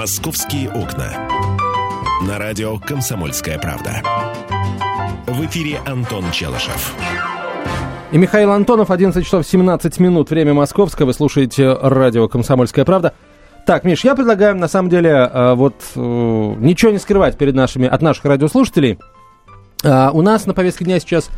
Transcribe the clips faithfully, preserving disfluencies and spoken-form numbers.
«Московские окна». На радио «Комсомольская правда». В эфире Антон Челышев. И Михаил Антонов, одиннадцать часов семнадцать минут, время московское. Вы слушаете радио «Комсомольская правда». Так, Миш, я предлагаю, на самом деле, вот ничего не скрывать перед нашими, от наших радиослушателей. У нас на повестке дня сейчас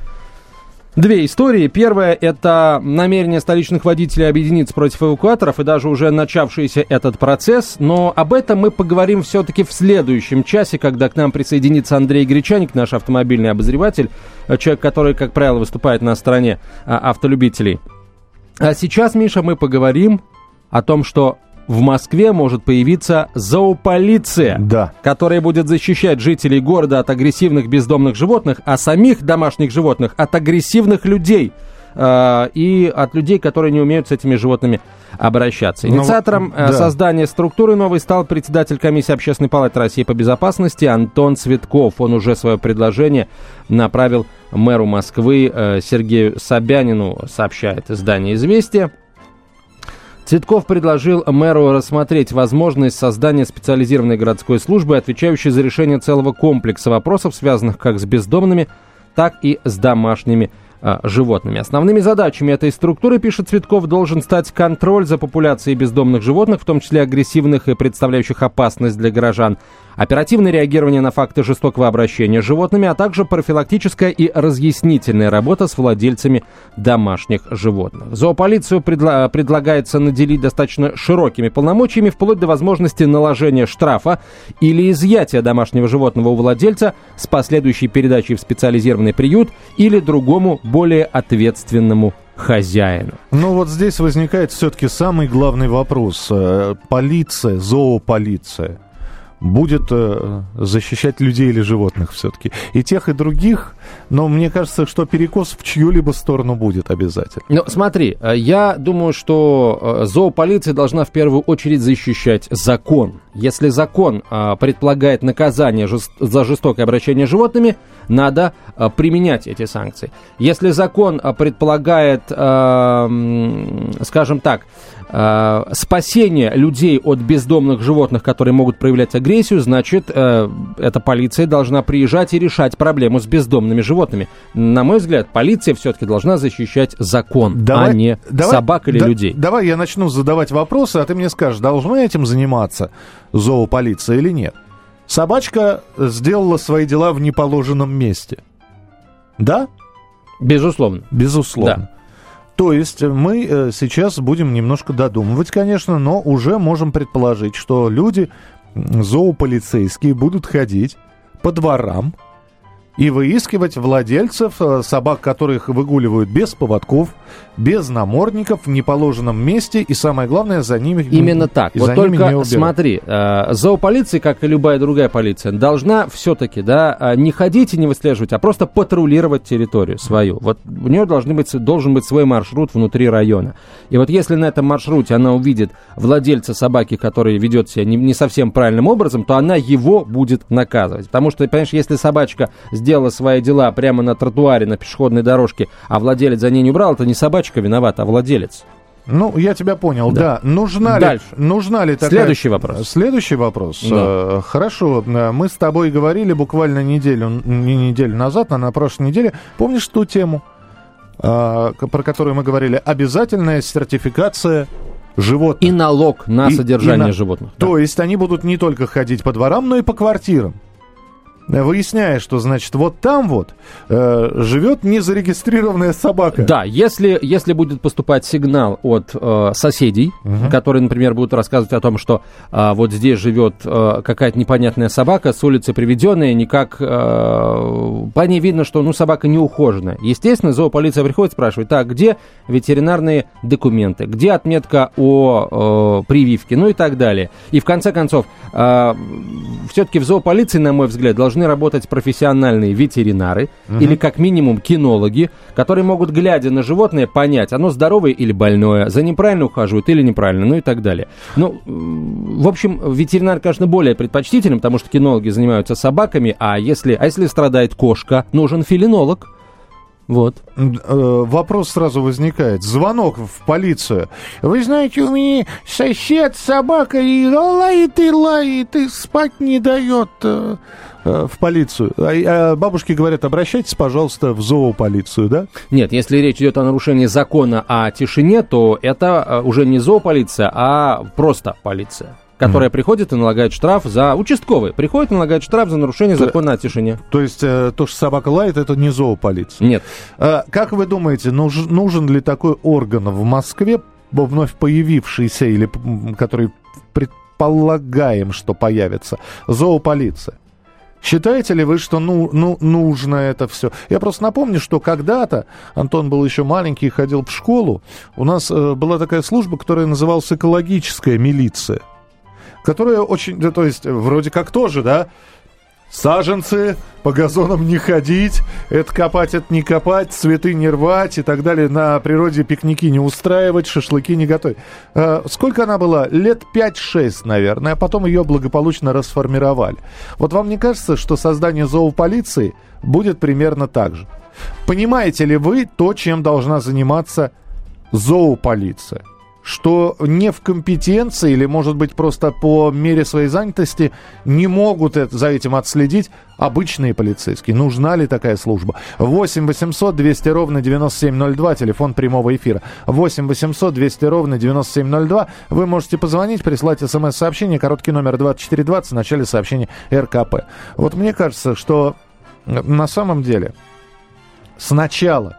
две истории. Первая – это намерение столичных водителей объединиться против эвакуаторов и даже уже начавшийся этот процесс. Но об этом мы поговорим все-таки в следующем часе, когда к нам присоединится Андрей Гречаник, наш автомобильный обозреватель, человек, который, как правило, выступает на стороне автолюбителей. А сейчас, Миша, мы поговорим о том, что в Москве может появиться зоополиция, да, которая будет защищать жителей города от агрессивных бездомных животных, а самих домашних животных от агрессивных людей э, и от людей, которые не умеют с этими животными обращаться. Инициатором Но, да. создания структуры новой стал председатель комиссии Общественной палаты России по безопасности Антон Цветков. Он уже свое предложение направил мэру Москвы э, Сергею Собянину, сообщает издание «Известия». Цветков предложил мэру рассмотреть возможность создания специализированной городской службы, отвечающей за решение целого комплекса вопросов, связанных как с бездомными, так и с домашними э, животными. Основными задачами этой структуры, пишет Цветков, должен стать контроль за популяцией бездомных животных, в том числе агрессивных и представляющих опасность для горожан, оперативное реагирование на факты жестокого обращения с животными, а также профилактическая и разъяснительная работа с владельцами домашних животных. Зоополицию предла- предлагается наделить достаточно широкими полномочиями, вплоть до возможности наложения штрафа или изъятия домашнего животного у владельца с последующей передачей в специализированный приют или другому, более ответственному хозяину. Ну вот здесь возникает все-таки самый главный вопрос. Полиция, зоополиция будет э, защищать людей или животных все-таки. И тех, и других. Но мне кажется, что перекос в чью-либо сторону будет обязательно. Ну, смотри, я думаю, что зоополиция должна в первую очередь защищать закон. Если закон э, предполагает наказание жест- за жестокое обращение с животными, надо э, применять эти санкции. Если закон э, предполагает, э, скажем так, э, спасение людей от бездомных животных, которые могут проявлять агрессию, значит, э, эта полиция должна приезжать и решать проблему с бездомными животными. На мой взгляд, полиция все-таки должна защищать закон, давай, а не давай, собак или да, людей. Давай я начну задавать вопросы, а ты мне скажешь, должна этим заниматься зоополиция или нет. Собачка сделала свои дела в неположенном месте. Да? Безусловно. Безусловно. Да. То есть мы сейчас будем немножко додумывать, конечно, но уже можем предположить, что люди... зоополицейские будут ходить по дворам и выискивать владельцев собак, которых выгуливают без поводков, без намордников, в неположенном месте, и самое главное, за ними именно так. Вот только смотри, зоополиция, как и любая другая полиция, должна все-таки, да, не ходить и не выслеживать, а просто патрулировать территорию свою. Вот у нее должен быть, должен быть свой маршрут внутри района. И вот если на этом маршруте она увидит владельца собаки, который ведет себя не, не совсем правильным образом, то она его будет наказывать. Потому что, понимаешь, если собачка сделала свои дела прямо на тротуаре, на пешеходной дорожке, а владелец за ней не убрал, это не собачка виновата, а владелец. Ну, я тебя понял, да. да. Нужна, ли, нужна ли такая... Следующий вопрос. Следующий вопрос. Да. Хорошо, мы с тобой говорили буквально неделю, не неделю назад, а на прошлой неделе. Помнишь ту тему, про которую мы говорили? Обязательная сертификация... животных. И налог на и, содержание и на... животных. Да. То есть они будут не только ходить по дворам, но и по квартирам, выясняя, что, значит, вот там вот э, живет незарегистрированная собака. Да, если, если будет поступать сигнал от э, соседей, угу. которые, например, будут рассказывать о том, что э, вот здесь живет э, какая-то непонятная собака, с улицы приведенная, никак... Э, по ней видно, что, ну, собака неухоженная. Естественно, зоополиция приходит, спрашивает, так, где ветеринарные документы, где отметка о э, прививке, ну и так далее. И, в конце концов, э, все-таки в зоополиции, на мой взгляд, должны Должны работать профессиональные ветеринары uh-huh. или, как минимум, кинологи, которые могут, глядя на животное, понять, оно здоровое или больное, за ним правильно ухаживают или неправильно, ну и так далее. Ну, в общем, ветеринар, конечно, более предпочтителен, потому что кинологи занимаются собаками, а если, а если страдает кошка, нужен фелинолог. Вот. Вопрос сразу возникает. Звонок в полицию. Вы знаете, у меня сосед, собака, и лает, и лает, и спать не дает. В полицию. А бабушки говорят, обращайтесь, пожалуйста, в зоополицию, да? Нет, если речь идет о нарушении закона о тишине, то это уже не зоополиция, а просто полиция, которая mm. приходит и налагает штраф за... Участковый приходит и налагает штраф за нарушение то, закона о тишине. То есть э, то, что собака лает, это не зоополиция? Нет. Э, как вы думаете, нуж, нужен ли такой орган в Москве, вновь появившийся, или который предполагаем, что появится, зоополиция? Считаете ли вы, что ну, ну, нужно это все? Я просто напомню, что когда-то, Антон был еще маленький и ходил в школу, у нас э, была такая служба, которая называлась «Экологическая милиция», которая очень, да, то есть, вроде как тоже, да, саженцы, по газонам не ходить, это копать, это не копать, цветы не рвать и так далее, на природе пикники не устраивать, шашлыки не готовить. Э, сколько она была? Лет пять-шесть, наверное, а потом ее благополучно расформировали. Вот вам не кажется, что создание зоополиции будет примерно так же? Понимаете ли вы то, чем должна заниматься зоополиция? Что не в компетенции или, может быть, просто по мере своей занятости не могут это, за этим отследить обычные полицейские. Нужна ли такая служба? восемь восемьсот двести ровно девяносто семь ноль два, телефон прямого эфира. восемь восемьсот двести ровно девяносто семь ноль два. Вы можете позвонить, прислать смс-сообщение, короткий номер двадцать четыре двадцать, в начале сообщения РКП. Вот мне кажется, что на самом деле сначала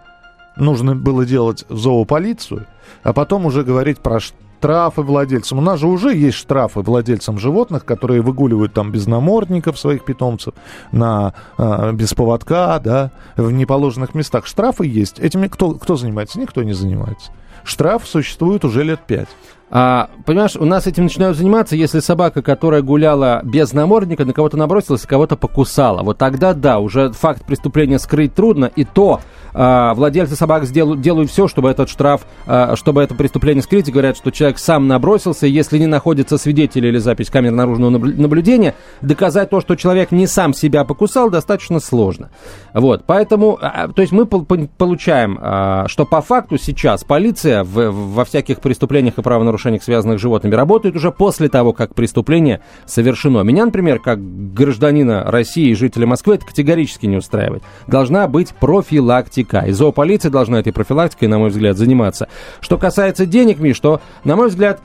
нужно было делать зоополицию, а потом уже говорить про штрафы владельцам. У нас же уже есть штрафы владельцам животных, которые выгуливают там без намордников своих питомцев, на, э, без поводка, да, в неположенных местах. Штрафы есть. Этими кто, кто занимается? Никто не занимается. Штраф существует уже лет пять. А, понимаешь, у нас этим начинают заниматься, если собака, которая гуляла без намордника, на кого-то набросилась и кого-то покусала. Вот тогда, да, уже факт преступления скрыть трудно, и то а, владельцы собак сделают, делают все, чтобы этот штраф, а, чтобы это преступление скрыть, и говорят, что человек сам набросился, и если не находится свидетель или запись камер наружного наблюдения, доказать то, что человек не сам себя покусал, достаточно сложно. Вот, поэтому, а, то есть мы по- по- получаем, а, что по факту сейчас полиция в, в, во всяких преступлениях и правонарушениях, связанных с животными, работают уже после того, как преступление совершено. Меня, например, как гражданина России и жителя Москвы, это категорически не устраивает. Должна быть профилактика. И зоополиция должна этой профилактикой, на мой взгляд, заниматься. Что касается денег, Миш, то, на мой взгляд,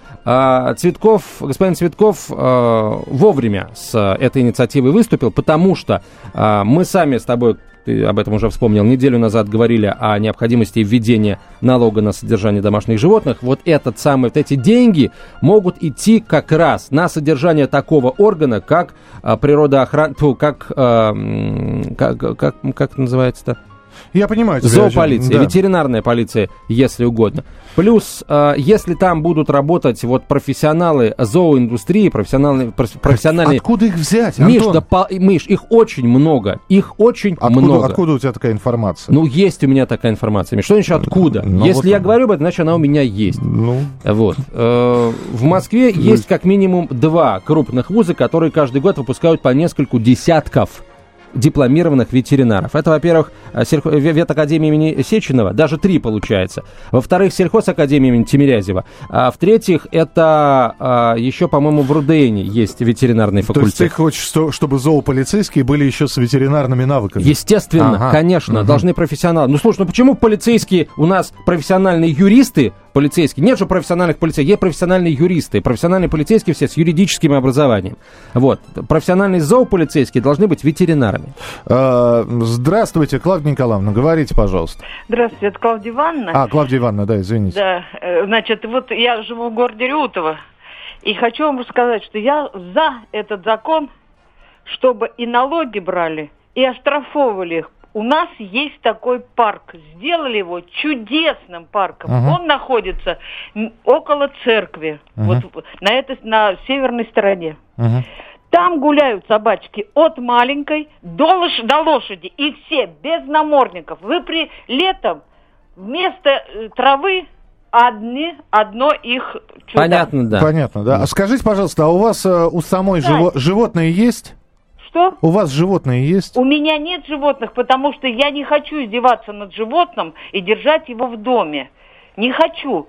Цветков, господин Цветков вовремя с этой инициативой выступил, потому что мы сами с тобой, ты об этом уже вспомнил, неделю назад говорили о необходимости введения налога на содержание домашних животных. Вот этот самый, вот эти деньги могут идти как раз на содержание такого органа, как а, природоохрана, как, а, как, как, как называется-то? Я понимаю. Зоополиция, да. Ветеринарная полиция, если угодно. Плюс, э, если там будут работать вот профессионалы зооиндустрии, профессиональные... профессиональные... Откуда их взять, Антон? Миш, да, по... Миш, их очень много. Их очень откуда, много. Откуда у тебя такая информация? Ну, есть у меня такая информация, Миш. Что значит откуда? Ну, если вот я он... говорю об этом, значит, она у меня есть. Ну. Вот. Э, в Москве ну. есть как минимум два крупных вуза, которые каждый год выпускают по нескольку десятков дипломированных ветеринаров. Это, во-первых, сельхо... ветакадемия имени Сеченова, даже три получается. Во-вторых, сельхозакадемия имени Тимирязева. А в-третьих, это а, еще, по-моему, в РУДНе есть ветеринарный факультет. То есть ты хочешь, чтобы зоополицейские были еще с ветеринарными навыками? Естественно, ага. конечно, угу. должны профессионалы. Ну, слушай, ну почему полицейские у нас профессиональные юристы, полицейские? Нет же профессиональных полицейских, есть профессиональные юристы. Профессиональные полицейские все с юридическим образованием. Вот. Профессиональные зоополицейские должны быть ветеринарами. Здравствуйте, Клавдия Николаевна, говорите, пожалуйста. Здравствуйте, это Клавдия Ивановна. А, Клавдия Ивановна, да, извините. Да, значит, вот я живу в городе Рютово, и хочу вам сказать, что я за этот закон, чтобы и налоги брали, и оштрафовывали их. У нас есть такой парк, сделали его чудесным парком. Uh-huh. Он находится около церкви, uh-huh. вот на, этой, на северной стороне. Uh-huh. Там гуляют собачки от маленькой до, лош- до лошади. И все без намордников. Вы при летом вместо травы одни, одно их чудо. Понятно, да. Понятно, да. А скажите, пожалуйста, а у вас э, у самой да. живо- животные есть? Что? У вас животные есть? У меня нет животных, потому что я не хочу издеваться над животным и держать его в доме. Не хочу.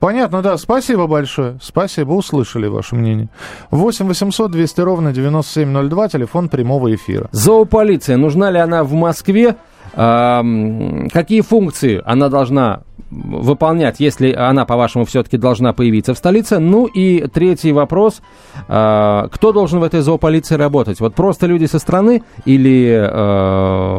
Понятно, да. Спасибо большое. Спасибо, услышали ваше мнение. восемь восемьсот двести ровно девяносто семь ноль два, телефон прямого эфира. Зоополиция. Нужна ли она в Москве? Какие функции она должна выполнять, если она, по-вашему, все-таки должна появиться в столице? Ну и третий вопрос. Кто должен в этой зоополиции работать? Вот просто люди со стороны или,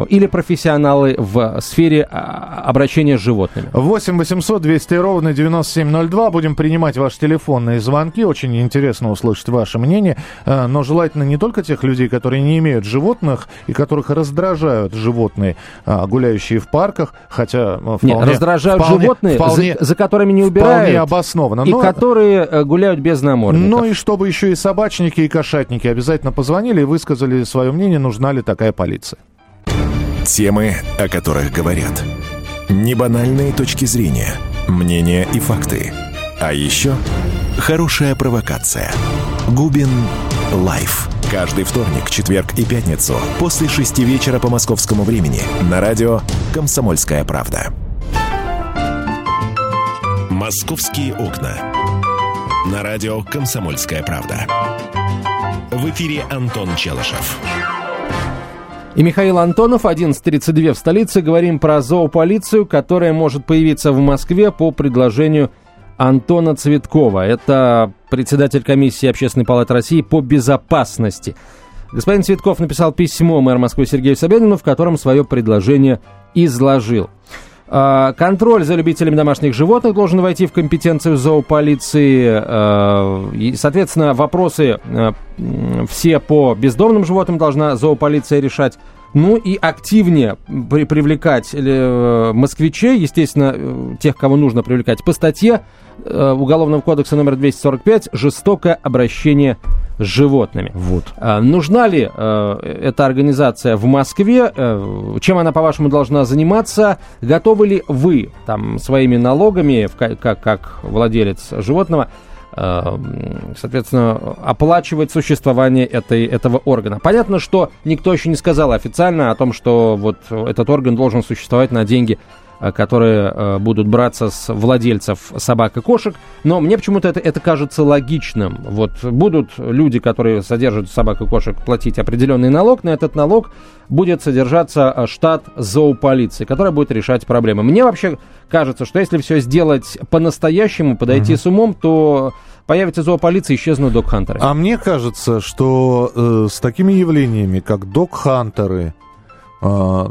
или профессионалы в сфере обращения с животными? восемь восемьсот двести ровно девяносто семь ноль два. Будем принимать ваши телефонные звонки. Очень интересно услышать ваше мнение. Но желательно не только тех людей, которые не имеют животных и которых раздражают животные, гуляющие в парках, хотя вполне... Нет, раздражают вполне, животные, вполне, за, за которыми не убирают. Вполне обоснованно. И но, которые гуляют без намордников. Ну и чтобы еще и собачники, и кошатники обязательно позвонили и высказали свое мнение, нужна ли такая полиция. Темы, о которых говорят. Небанальные точки зрения, мнения и факты. А еще хорошая провокация. Губин лайф. Каждый вторник, четверг и пятницу после шести вечера по московскому времени на радио «Комсомольская правда». «Московские окна». На радио «Комсомольская правда». В эфире Антон Челышев. И Михаил Антонов, одиннадцать тридцать два в столице. Говорим про зоополицию, которая может появиться в Москве по предложению Антона Цветкова. Это председатель комиссии Общественной палаты России по безопасности. Господин Цветков написал письмо мэру Москвы Сергею Собянину, в котором свое предложение изложил. Контроль за любителями домашних животных должен войти в компетенцию зоополиции. И, соответственно, вопросы все по бездомным животным должна зоополиция решать. Ну и активнее привлекать москвичей, естественно, тех, кого нужно привлекать, по статье Уголовного кодекса номер двести сорок пять «Жестокое обращение с животными». Вот. Нужна ли эта организация в Москве? Чем она, по-вашему, должна заниматься? Готовы ли вы там, своими налогами, как, как владелец животного, соответственно, оплачивать существование этой, этого органа? Понятно, что никто еще не сказал официально о том, что вот этот орган должен существовать на деньги, которые будут браться с владельцев собак и кошек, но мне почему-то это, это кажется логичным. Вот будут люди, которые содержат собак и кошек, платить определенный налог, на этот налог будет содержаться штат зоополиции, который будет решать проблемы. Мне вообще кажется, что если все сделать по-настоящему, подойти mm-hmm. с умом, то появится зоополиция, исчезнут догхантеры. А мне кажется, что э, с такими явлениями, как догхантеры,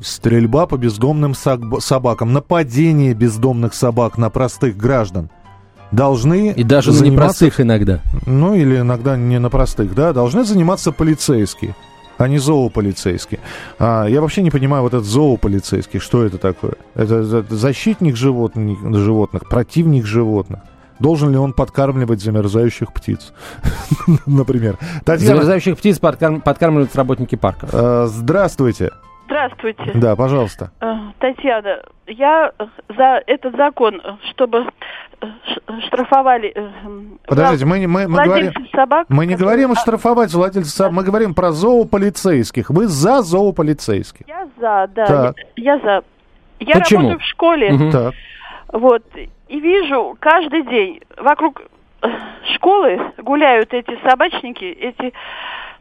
стрельба по бездомным собакам, нападение бездомных собак на простых граждан должны и даже заниматься... на непростых иногда. Ну, или иногда не на простых, да, должны заниматься полицейские, а не зоополицейские. А, я вообще не понимаю вот этот зоополицейский, что это такое? Это, это защитник животных, животных, противник животных. Должен ли он подкармливать замерзающих птиц, например? Татьяна... Замерзающих птиц подкарм... подкармливают работники парка. А, здравствуйте. Здравствуйте. Да, пожалуйста. Татьяна, я за этот закон, чтобы штрафовали... Подождите, мы, мы, мы говорим... собак... Мы не говорим а... штрафовать владельцев собак, мы говорим про зоополицейских. Вы за зоополицейских. Я за, да. Так. Я за. Я Почему? Работаю в школе. Угу. Так. Вот. И вижу каждый день вокруг школы гуляют эти собачники, эти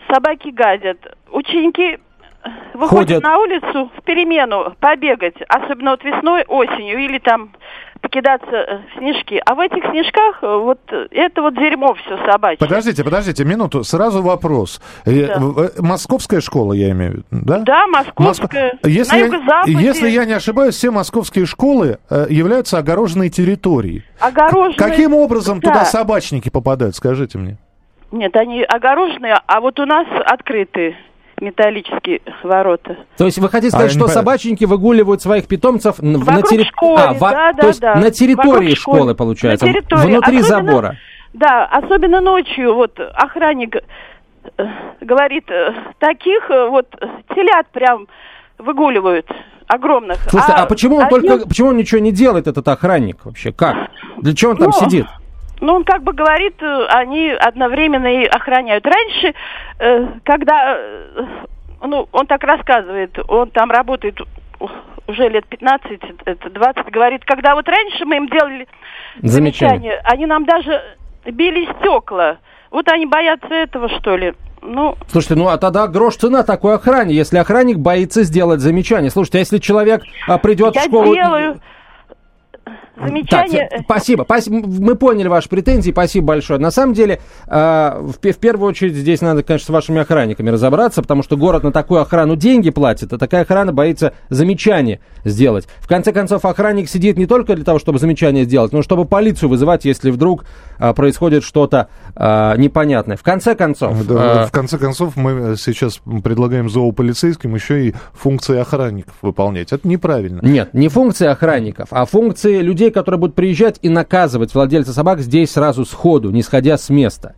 собаки гадят. Ученики... Выходят Ходят. на улицу в перемену побегать, особенно вот весной, осенью, или там покидаться в снежки. А в этих снежках вот это вот дерьмо все собачье. Подождите, подождите, минуту, сразу вопрос. Да. Московская школа, я имею в виду, да? Да, московская. Моск... Если, я, если я не ошибаюсь, все московские школы являются огороженной территорией. Огороженной... Каким образом да. туда собачники попадают, скажите мне? Нет, они огороженные, а вот у нас открытые. Металлические ворота. То есть вы хотите сказать, а, что собачники выгуливают своих питомцев вокруг на территории школы, а, во... да, да, то есть да. на территории школы, школы, получается, на территории. Внутри особенно, забора. Да, особенно ночью вот охранник э, говорит, э, таких э, вот телят прям выгуливают огромных. Слушайте, а, а почему он а только, ним... почему он ничего не делает, этот охранник вообще? Как? Для чего он там ну, сидит? Ну, он как бы говорит, они одновременно и охраняют. Раньше, э, когда, э, ну, он так рассказывает, он там работает уже лет пятнадцать, двадцать, говорит, когда вот раньше мы им делали замечания, они нам даже били стекла. Вот они боятся этого, что ли? Ну... Слушайте, ну а тогда грош цена такой охране, если охранник боится сделать замечание. Слушайте, а если человек а, придет Я в школу... Делаю... Замечание. Так, спасибо, спасибо. Мы поняли ваши претензии. Спасибо большое. На самом деле, в первую очередь, здесь надо, конечно, с вашими охранниками разобраться, потому что город на такую охрану деньги платит, а такая охрана боится замечание сделать. В конце концов, охранник сидит не только для того, чтобы замечание сделать, но и чтобы полицию вызывать, если вдруг происходит что-то непонятное. В конце концов... Да, э... В конце концов, мы сейчас предлагаем зоополицейским еще и функции охранников выполнять. Это неправильно. Нет, не функции охранников, а функции людей, которые будут приезжать и наказывать владельца собак здесь сразу сходу, не сходя с места.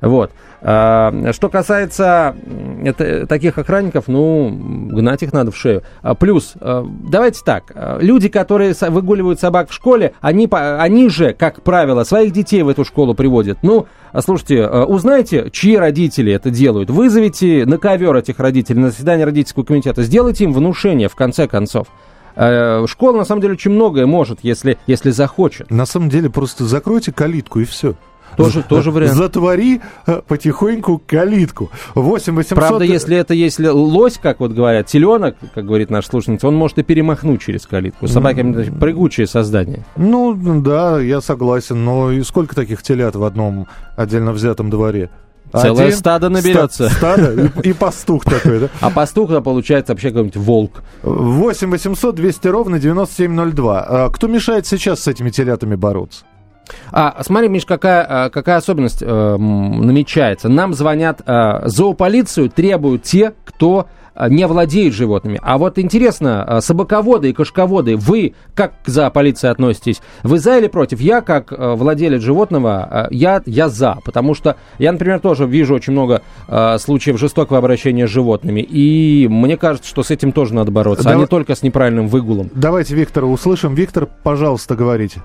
Вот. Что касается это, таких охранников, ну, гнать их надо в шею. Плюс, давайте так, люди, которые выгуливают собак в школе, они, они же, как правило, своих детей в эту школу приводят. Ну, слушайте, узнайте, чьи родители это делают. Вызовите на ковер этих родителей, на заседание родительского комитета. Сделайте им внушение, в конце концов. Школа, на самом деле, очень многое может, если, если захочет. На самом деле, просто закройте калитку и все. Тоже, тоже вариант. Затвори потихоньку калитку. восемь восемьсот... Правда, если это если лось, как вот говорят, теленок, как говорит наша слушательница, он может и перемахнуть через калитку. Собаки mm-hmm. прыгучие создания. Ну, да, я согласен. Но и сколько таких телят в одном отдельно взятом дворе? Целое Один, стадо наберется. Стадо и, и пастух такой, да? А пастух, получается, вообще какой-нибудь волк. восемь восемьсот двести ровно девяносто семь ноль два. А кто мешает сейчас с этими телятами бороться? А, смотри, Миш, какая, какая особенность э, намечается. Нам звонят э, зоополицию, требуют те, кто не владеет животными. А вот интересно, собаководы и кошководы, вы как к зоополиции относитесь? Вы за или против? Я, как владелец животного, я, я за. Потому что я, например, тоже вижу очень много э, случаев жестокого обращения с животными. И мне кажется, что с этим тоже надо бороться, Давай... а не только с неправильным выгулом. Давайте Виктора услышим. Виктор, пожалуйста, говорите.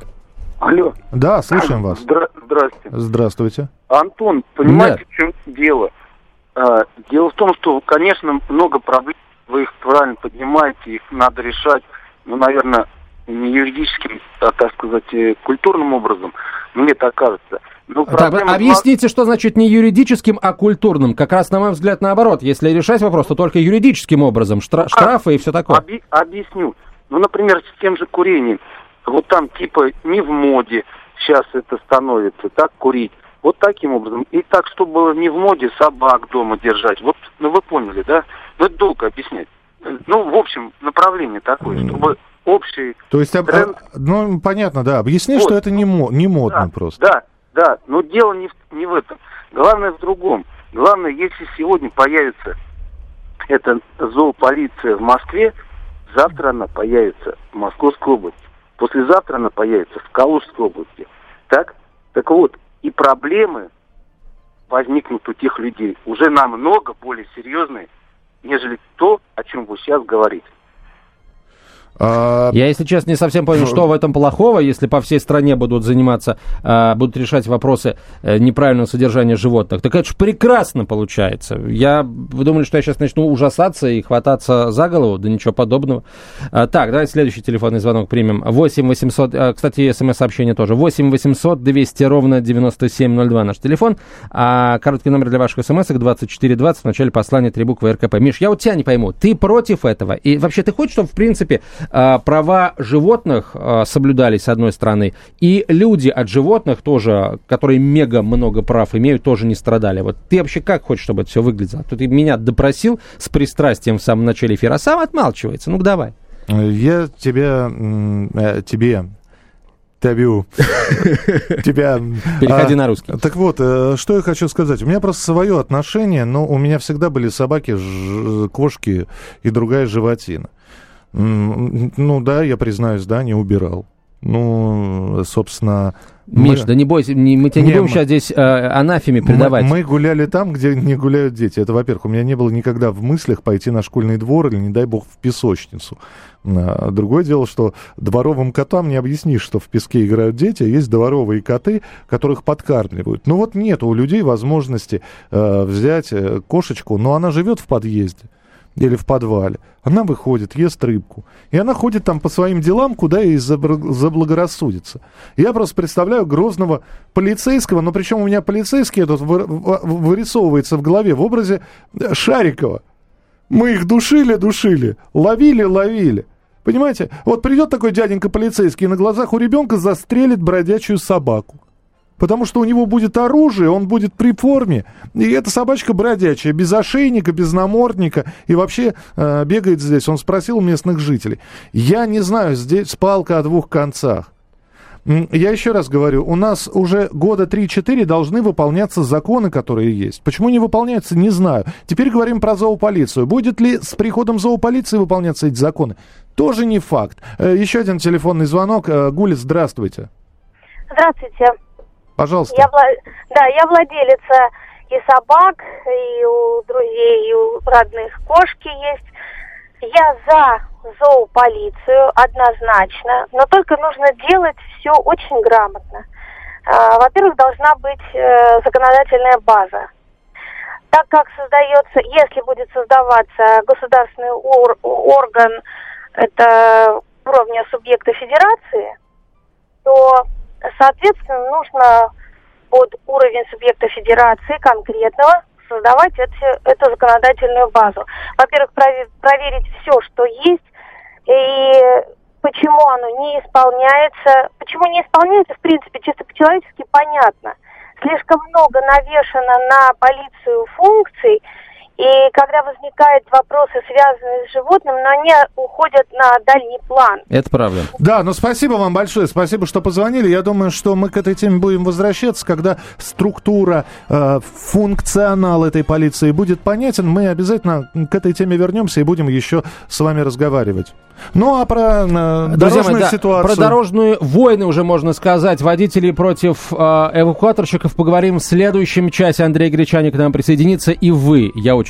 Алло. Да, слушаем вас. Здра- Здравствуйте. Здравствуйте. Антон, понимаете, в чем дело? Дело в том, что, конечно, много проблем, вы их правильно поднимаете, их надо решать, ну, наверное, не юридическим, а, так сказать, культурным образом, мне так кажется. Но так, проблема... Объясните, что значит не юридическим, а культурным? Как раз, на мой взгляд, наоборот. Если решать вопрос, то только юридическим образом, штра- а, штрафы и все такое. Оби- объясню. Ну, например, с тем же курением. Вот там, типа, не в моде сейчас это становится, так, курить. Вот таким образом. И так, чтобы было не в моде собак дома держать. Вот, ну вы поняли, да? Ну это долго объяснять. Ну, в общем, направление такое, mm. чтобы общий То есть, тренд... а, ну, понятно, да. Объясни, вот. Что это не, мо... не модно да, просто. Да, да. Но дело не в, не в этом. Главное в другом. Главное, если сегодня появится эта зоополиция в Москве, завтра она появится в Московской области. Послезавтра она появится в Калужской области. Так? Так вот, и проблемы возникнут у тех людей уже намного более серьезные, нежели то, о чем вы сейчас говорите. Я, если честно, не совсем понял, что в этом плохого, если по всей стране будут заниматься, будут решать вопросы неправильного содержания животных. Так это же прекрасно получается. Я, вы думали, что я сейчас начну ужасаться и хвататься за голову? Да ничего подобного. Так, давайте следующий телефонный звонок примем. восемь восемьсот, кстати, смс-сообщение тоже. восемь восемьсот двести ровно девяносто семь ноль два наш телефон. А короткий номер для ваших смс-ок двадцать четыре двадцать в начале послания три буквы РКП. Миш, я вот тебя не пойму. Ты против этого? И вообще ты хочешь, чтобы, в принципе... права животных соблюдались, с одной стороны, и люди от животных тоже, которые мега много прав имеют, тоже не страдали. Вот ты вообще как хочешь, чтобы это все выглядело? Тут ты меня допросил с пристрастием в самом начале эфира, а сам отмалчивается. Ну-ка давай. Я тебя... тебе... Табю. Тебя... Переходи а, на русский. Так вот, что я хочу сказать. У меня просто свое отношение, но у меня всегда были собаки, ж... кошки и другая животина. Ну да, я признаюсь, да, не убирал. Ну, собственно... Миш, мы... да не бойся, не, мы тебя не, не будем мы... сейчас здесь э, анафеме предавать. Мы, мы гуляли там, где не гуляют дети. Это, во-первых, у меня не было никогда в мыслях пойти на школьный двор или, не дай бог, в песочницу. Другое дело, что дворовым котам не объяснишь, что в песке играют дети, а есть дворовые коты, которых подкармливают. Ну вот нет у людей возможности э, взять кошечку, но она живет в подъезде или в подвале. Она выходит, ест рыбку. И она ходит там по своим делам, куда ей заблагорассудится. Я просто представляю грозного полицейского, но причем у меня полицейский этот вырисовывается в голове в образе Шарикова. Мы их душили, душили, ловили, ловили. Понимаете? Вот придет такой дяденька полицейский и на глазах у ребенка застрелит бродячую собаку. Потому что у него будет оружие, он будет при форме. И эта собачка бродячая, без ошейника, без намордника. И вообще э, бегает здесь. Он спросил местных жителей. Я не знаю, здесь палка о двух концах. Я еще раз говорю, у нас уже года три-четыре должны выполняться законы, которые есть. Почему не выполняются, не знаю. Теперь говорим про зоополицию. Будет ли с приходом зоополиции выполняться эти законы? Тоже не факт. Еще один телефонный звонок. Гуля, здравствуйте. Здравствуйте. Пожалуйста. Я вла... Да, я владелица и собак, и у друзей, и у родных кошки есть. Я за зоополицию однозначно, но только нужно делать все очень грамотно. Во-первых, должна быть законодательная база. Так как создается, если будет создаваться государственный ор... орган, это уровня субъекта федерации, то... Соответственно, нужно под уровень субъекта федерации конкретного создавать эти, эту законодательную базу. Во-первых, провер- проверить все, что есть, и почему оно не исполняется. Почему не исполняется, в принципе, чисто по-человечески понятно. Слишком много навешано на полицию функций, и когда возникают вопросы, связанные с животным, но они уходят на дальний план. Это правда. Да, ну спасибо вам большое, спасибо, что позвонили. Я думаю, что мы к этой теме будем возвращаться, когда структура, э, функционал этой полиции будет понятен. Мы обязательно к этой теме вернемся и будем еще с вами разговаривать. Ну а про э, дорожную мои, ситуацию... Да, про дорожные войны уже можно сказать. Водители против э, эвакуаторщиков поговорим в следующем часе. Андрей Гречаник к нам присоединится, и вы, я очень